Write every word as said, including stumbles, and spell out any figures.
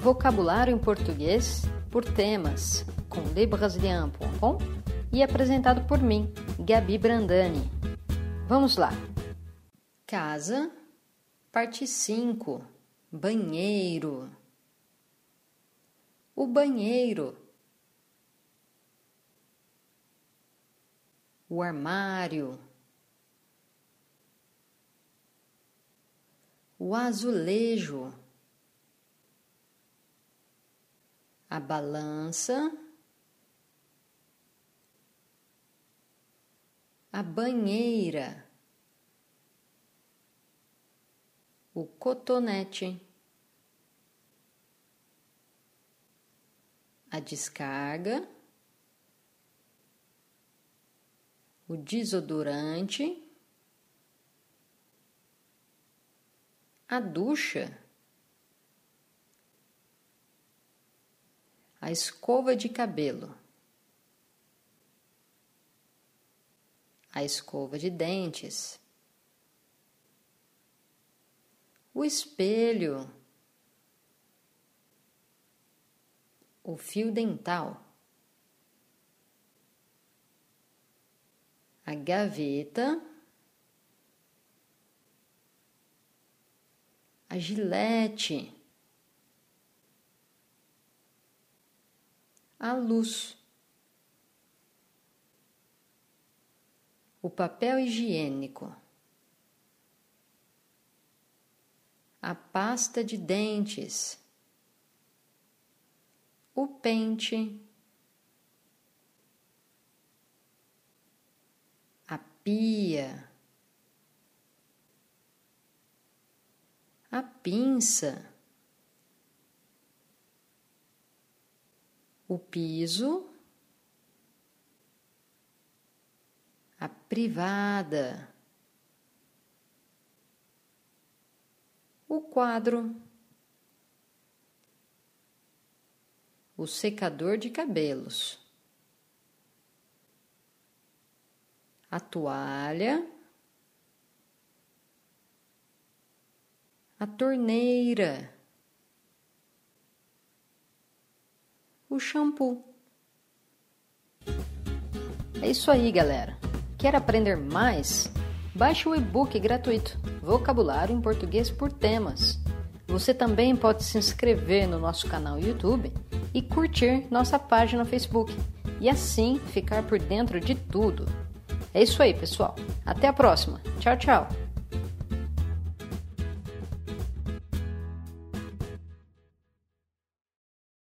Vocabulário em português por temas, com libras de ample ponto com e apresentado por mim, Gabi Brandani. Vamos lá! Casa, parte cinco, banheiro. O banheiro. O armário. O azulejo. A balança. A banheira. O cotonete. A descarga. O desodorante. A ducha. A escova de cabelo. A escova de dentes. O espelho. O fio dental. A gaveta. A gilete. A luz. O papel higiênico. A pasta de dentes. O pente. A pia. A pinça. O piso, a privada, o quadro, o secador de cabelos, a toalha, a torneira. O shampoo. É isso aí, galera. Quer aprender mais? Baixe o e-book gratuito Vocabulário em Português por Temas. Você também pode se inscrever no nosso canal YouTube e curtir nossa página no Facebook e assim ficar por dentro de tudo. É isso aí, pessoal. Até a próxima. Tchau, tchau.